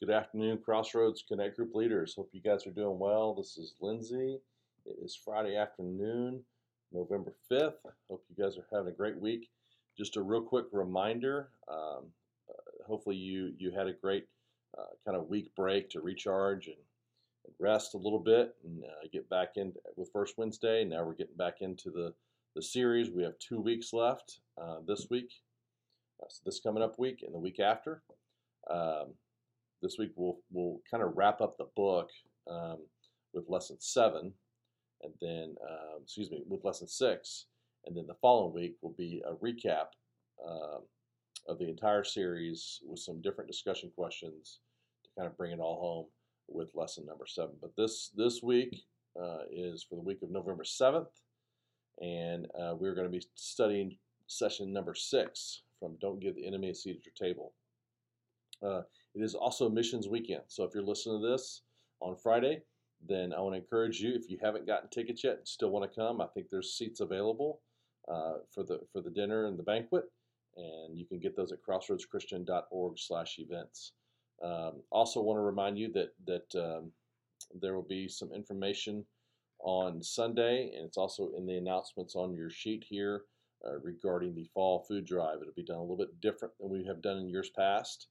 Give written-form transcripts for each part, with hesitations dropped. Good afternoon, Crossroads Connect Group leaders. Hope you guys are doing well. This is Lindsay. It is Friday afternoon, November 5th. Hope you guys are having a great week. Just a real quick reminder, hopefully you had a great kind of week break to recharge and rest a little bit and get back in with First Wednesday. Now we're getting back into the series. We have 2 weeks left this week, so this coming up week and the week after. This week we'll kind of wrap up the book with lesson 7, and then with lesson 6, and then the following week will be a recap of the entire series with some different discussion questions to kind of bring it all home with lesson number 7. But this week is for the week of November 7th, and we're going to be studying session number 6 from Don't Give the Enemy a Seat at Your Table. It is also missions weekend, so if you're listening to this on Friday, then I want to encourage you, if you haven't gotten tickets yet and still want to come, I think there's seats available for the dinner and the banquet, and you can get those at crossroadschristian.org/events. Also want to remind you that there will be some information on Sunday, and it's also in the announcements on your sheet here regarding the fall food drive. It'll be done a little bit different than we have done in years past.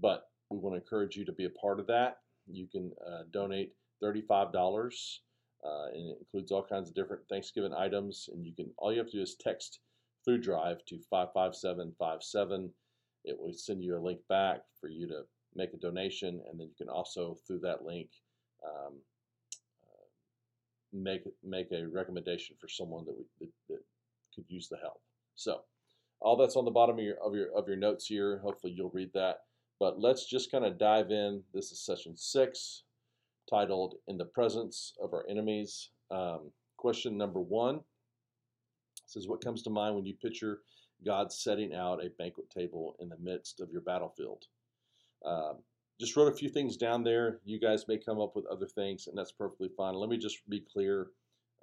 But we want to encourage you to be a part of that. You can donate $35, and it includes all kinds of different Thanksgiving items. And all you have to do is text "food drive" to 55757. It will send you a link back for you to make a donation, and then you can also through that link make a recommendation for someone that could use the help. So. All that's on the bottom of your notes here. Hopefully you'll read that. But let's just kind of dive in. This is session 6, titled "In the Presence of Our Enemies." Question number 1 says, "What comes to mind when you picture God setting out a banquet table in the midst of your battlefield?" Just wrote a few things down there. You guys may come up with other things, and that's perfectly fine. Let me just be clear.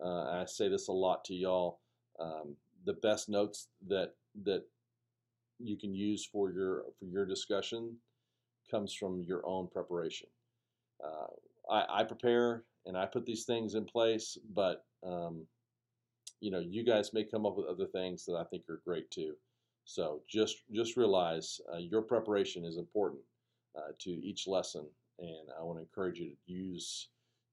I say this a lot to y'all. The best notes that you can use for your discussion comes from your own preparation. I prepare and I put these things in place, but you guys may come up with other things that I think are great too. So just realize your preparation is important to each lesson, and I want to encourage you to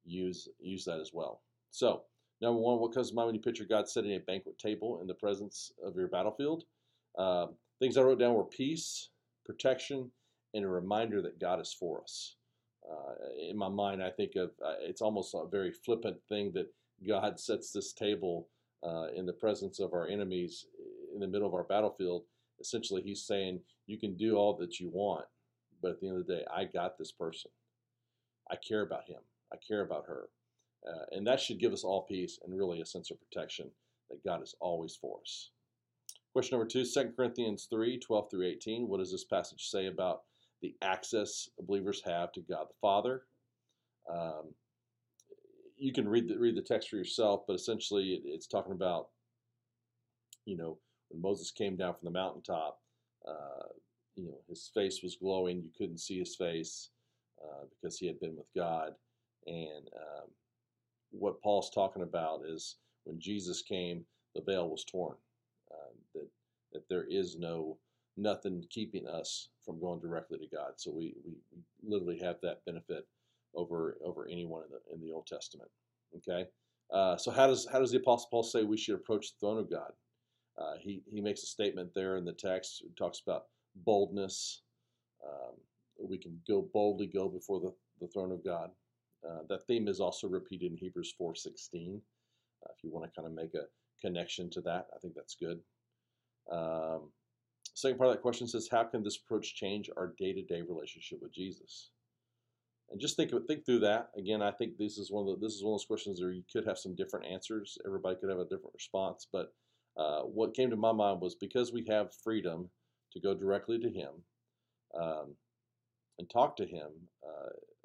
use that as well. So. Number 1, what comes to mind when you picture God setting a banquet table in the presence of your battlefield? Things I wrote down were peace, protection, and a reminder that God is for us. In my mind, I think of it's almost a very flippant thing that God sets this table in the presence of our enemies in the middle of our battlefield. Essentially, he's saying, you can do all that you want, but at the end of the day, I got this person. I care about him. I care about her. And that should give us all peace and really a sense of protection that God is always for us. Question number 2, 2 Corinthians 3, 12 through 18. What does this passage say about the access believers have to God the Father? You can read the text for yourself, but essentially it's talking about, when Moses came down from the mountaintop, his face was glowing. You couldn't see his face because he had been with God. And what Paul's talking about is when Jesus came, the veil was torn. That there is nothing keeping us from going directly to God. So we literally have that benefit over anyone in the Old Testament. Okay. So how does the Apostle Paul say we should approach the throne of God? He makes a statement there in the text. It talks about boldness. We can boldly go before the throne of God. That theme is also repeated in Hebrews 4:16. If you want to kind of make a connection to that, I think that's good. Second part of that question says, how can this approach change our day-to-day relationship with Jesus? And just think through that. Again, I think this is one of those questions where you could have some different answers. Everybody could have a different response. But what came to my mind was because we have freedom to go directly to him and talk to him,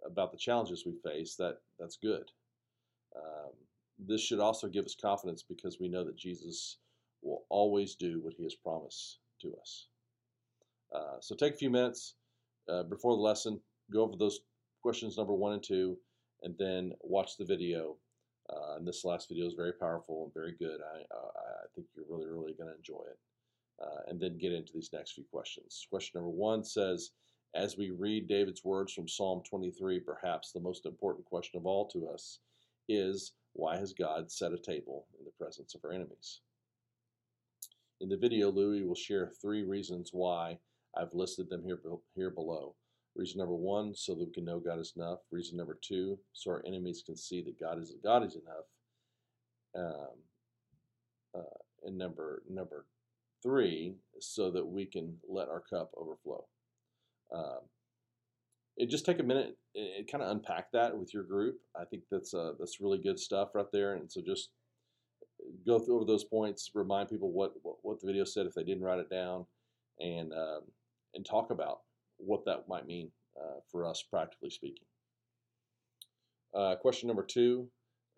about the challenges we face, that's good. This should also give us confidence because we know that Jesus will always do what he has promised to us. So take a few minutes, before the lesson, go over those questions number 1 and 2, and then watch the video. And this last video is very powerful and very good. I think you're really, really going to enjoy it. And then get into these next few questions. Question number 1 says, as we read David's words from Psalm 23, perhaps the most important question of all to us is, why has God set a table in the presence of our enemies? In the video, Louis will share 3 reasons why. I've listed them here below. Reason number 1, so that we can know God is enough. Reason number 2, so our enemies can see that God is enough. And number 3, so that we can let our cup overflow. Just take a minute and kind of unpack that with your group. I think that's really good stuff right there. And so just go over those points. Remind people what the video said if they didn't write it down, and talk about what that might mean for us practically speaking. Question number 2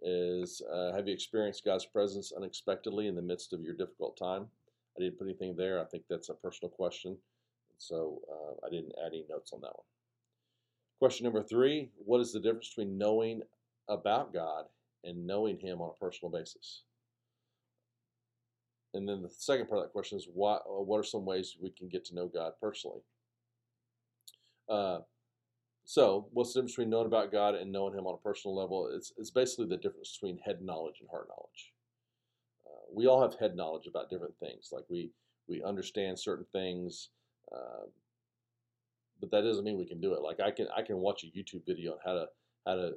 is, have you experienced God's presence unexpectedly in the midst of your difficult time? I didn't put anything there. I think that's a personal question. So I didn't add any notes on that one. Question number 3, what is the difference between knowing about God and knowing Him on a personal basis? And then the second part of that question is, what are some ways we can get to know God personally? So what's the difference between knowing about God and knowing Him on a personal level? It's basically the difference between head knowledge and heart knowledge. We all have head knowledge about different things. Like we understand certain things, but that doesn't mean we can do it. Like I can watch a YouTube video on how to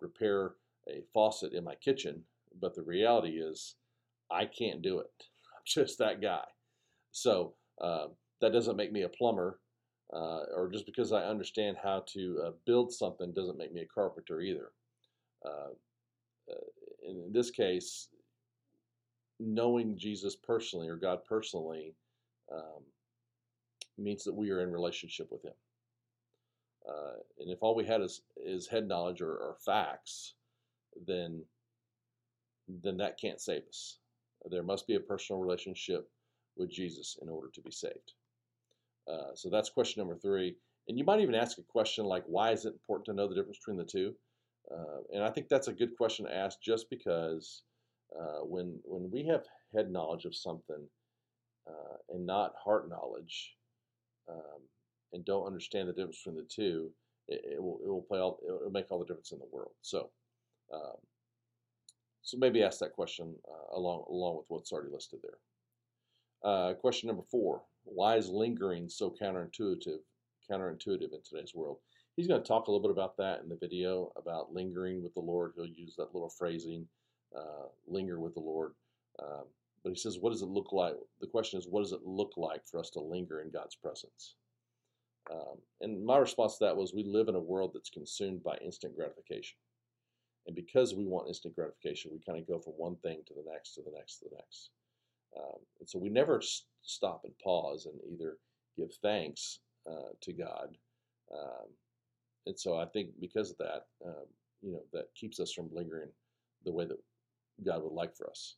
repair a faucet in my kitchen, but the reality is I can't do it. I'm just that guy. So that doesn't make me a plumber, or just because I understand how to build something doesn't make me a carpenter either. In this case, knowing Jesus personally or God personally means that we are in relationship with Him. And if all we had is head knowledge or facts, then that can't save us. There must be a personal relationship with Jesus in order to be saved. So that's question number 3. And you might even ask a question like, why is it important to know the difference between the two? And I think that's a good question to ask, just because when we have head knowledge of something and not heart knowledge, and don't understand the difference between the two, it will make all the difference in the world. So. So maybe ask that question along with what's already listed there. Question number 4, why is lingering so counterintuitive in today's world? He's going to talk a little bit about that in the video, about lingering with the Lord. He'll use that little phrasing, linger with the Lord. But he says, what does it look like? The question is, what does it look like for us to linger in God's presence? And my response to that was, we live in a world that's consumed by instant gratification. And because we want instant gratification, we kind of go from one thing to the next, to the next, to the next. And so we never stop and pause and either give thanks to God. And so I think because of that, that keeps us from lingering the way that God would like for us.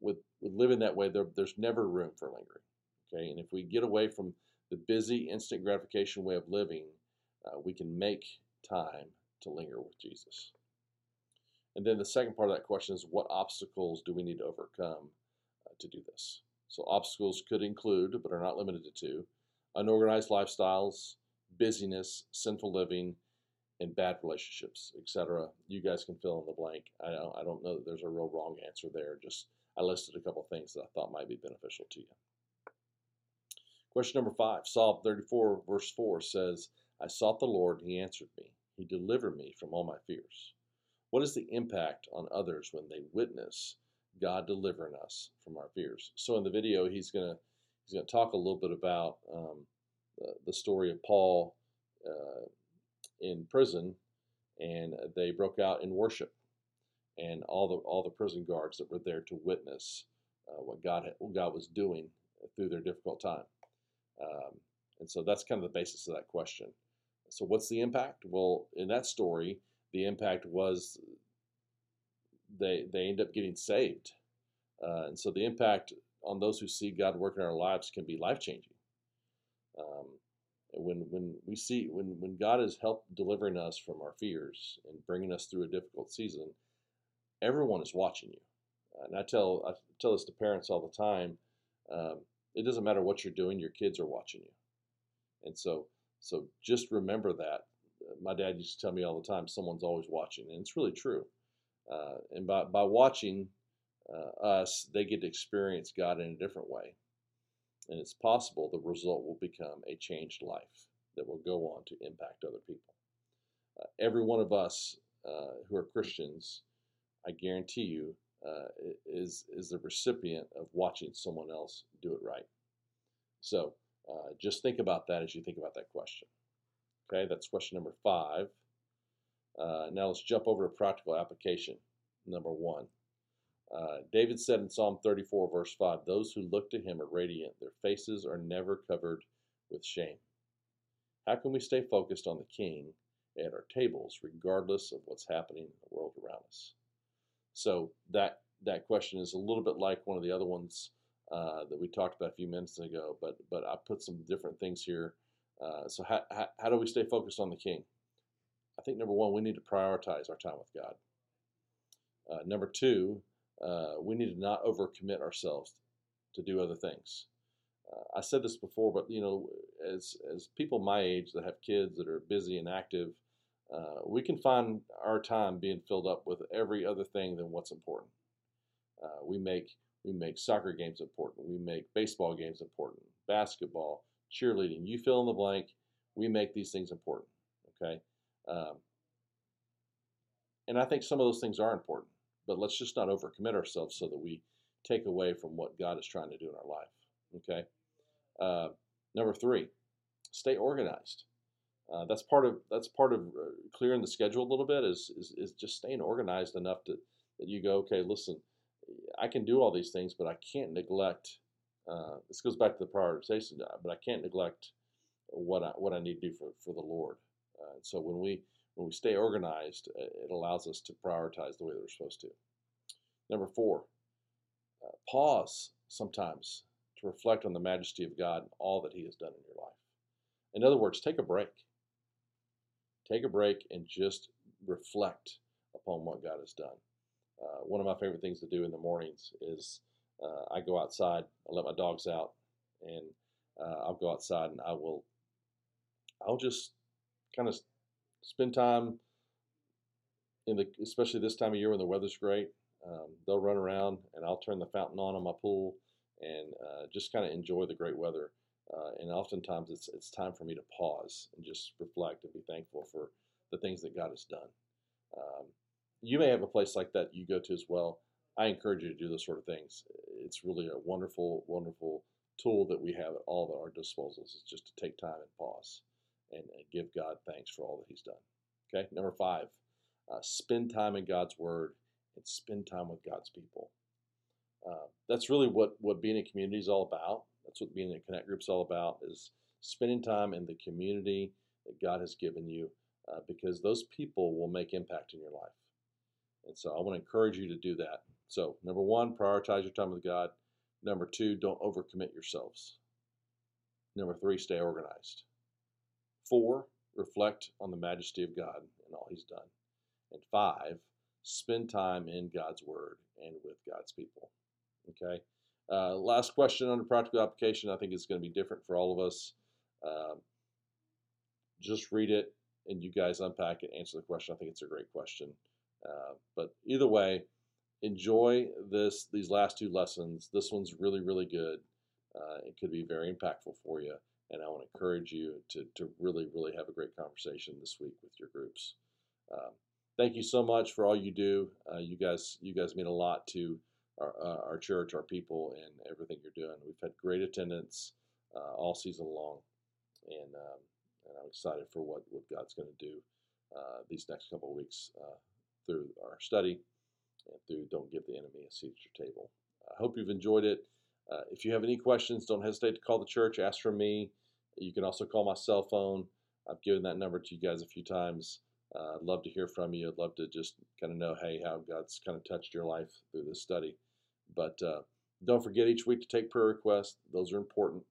With living that way, there's never room for lingering. Okay, and if we get away from the busy instant gratification way of living, we can make time to linger with Jesus. And then the second part of that question is, what obstacles do we need to overcome to do this? So obstacles could include, but are not limited to, unorganized lifestyles, busyness, sinful living, and bad relationships, etc. You guys can fill in the blank. I don't know that there's a real wrong answer there. Just I listed a couple of things that I thought might be beneficial to you. Question number 5, Psalm 34, verse 4 says, I sought the Lord, and He answered me. He delivered me from all my fears. What is the impact on others when they witness God delivering us from our fears? So in the video, he's gonna talk a little bit about the story of Paul in prison, and they broke out in worship, and all the prison guards that were there to witness what God was doing through their difficult time, and so that's kind of the basis of that question. So what's the impact? Well, in that story, the impact was they end up getting saved. And so the impact on those who see God work in our lives can be life-changing. When God has helped delivering us from our fears and bringing us through a difficult season, everyone is watching you. And I tell this to parents all the time. It doesn't matter what you're doing; your kids are watching you. And so just remember that. My dad used to tell me all the time, someone's always watching, and it's really true. And by watching us, they get to experience God in a different way. And it's possible the result will become a changed life that will go on to impact other people. Every one of us who are Christians, I guarantee you, is the recipient of watching someone else do it right. So just think about that as you think about that question. Okay, that's question number 5. Now let's jump over to practical application, number 1. David said in Psalm 34, verse 5, those who look to him are radiant. Their faces are never covered with shame. How can we stay focused on the King at our tables, regardless of what's happening in the world around us? So that question is a little bit like one of the other ones that we talked about a few minutes ago, but I put some different things here. So how do we stay focused on the King? I think, number 1, we need to prioritize our time with God. Number 2, we need to not overcommit ourselves to do other things. I said this before, but as people my age that have kids that are busy and active, we can find our time being filled up with every other thing than what's important. We make soccer games important. We make baseball games important. Basketball, cheerleading, you fill in the blank. We make these things important. Okay, and I think some of those things are important. But let's just not overcommit ourselves so that we take away from what God is trying to do in our life. Okay. Number 3, stay organized. That's part of clearing the schedule a little bit is just staying organized enough that you go, okay, listen, I can do all these things, but I can't neglect. This goes back to the prioritization, but I can't neglect what I need to do for the Lord. So when we stay organized, it allows us to prioritize the way that we're supposed to. Number 4, pause sometimes to reflect on the majesty of God and all that he has done in your life. In other words, take a break. Take a break and just reflect upon what God has done. One of my favorite things to do in the mornings is I go outside, I let my dogs out, and I'll go outside and I'll just kind of spend time especially this time of year when the weather's great. They'll run around, and I'll turn the fountain on my pool, and just kind of enjoy the great weather. And oftentimes it's time for me to pause and just reflect and be thankful for the things that God has done. You may have a place like that you go to as well. I encourage you to do those sort of things. It's really a wonderful, wonderful tool that we have at all of our disposals, is just to take time and pause and give God thanks for all that he's done. Okay, number 5, spend time in God's Word and spend time with God's people. That's really what being in community is all about. That's what being in a Connect Group is all about, is spending time in the community that God has given you, because those people will make impact in your life. And so I want to encourage you to do that. So, number 1, prioritize your time with God. Number 2, don't overcommit yourselves. Number 3, stay organized. 4, reflect on the majesty of God and all he's done. And 5, spend time in God's Word and with God's people. Okay? Last question under practical application. I think it's going to be different for all of us. Just read it, and you guys unpack it, answer the question. I think it's a great question. But either way, enjoy these last 2 lessons. This one's really, really good. It could be very impactful for you. And I want to encourage you to really, really have a great conversation this week with your groups. Thank you so much for all you do. You guys mean a lot to our church, our people, and everything you're doing. We've had great attendance all season long, and I'm excited for what God's going to do these next couple of weeks through our study and through Don't Give the Enemy a Seat at Your Table. I hope you've enjoyed it. If you have any questions, don't hesitate to call the church. Ask for me. You can also call my cell phone. I've given that number to you guys a few times. I'd love to hear from you. I'd love to just kind of know, hey, how God's kind of touched your life through this study. But don't forget each week to take prayer requests. Those are important.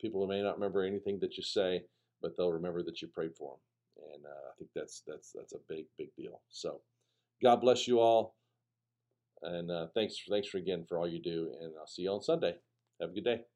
people may not remember anything that you say, but they'll remember that you prayed for them. And I think that's a big deal. So God bless you all. And thanks again for all you do. And I'll see you on Sunday. Have a good day.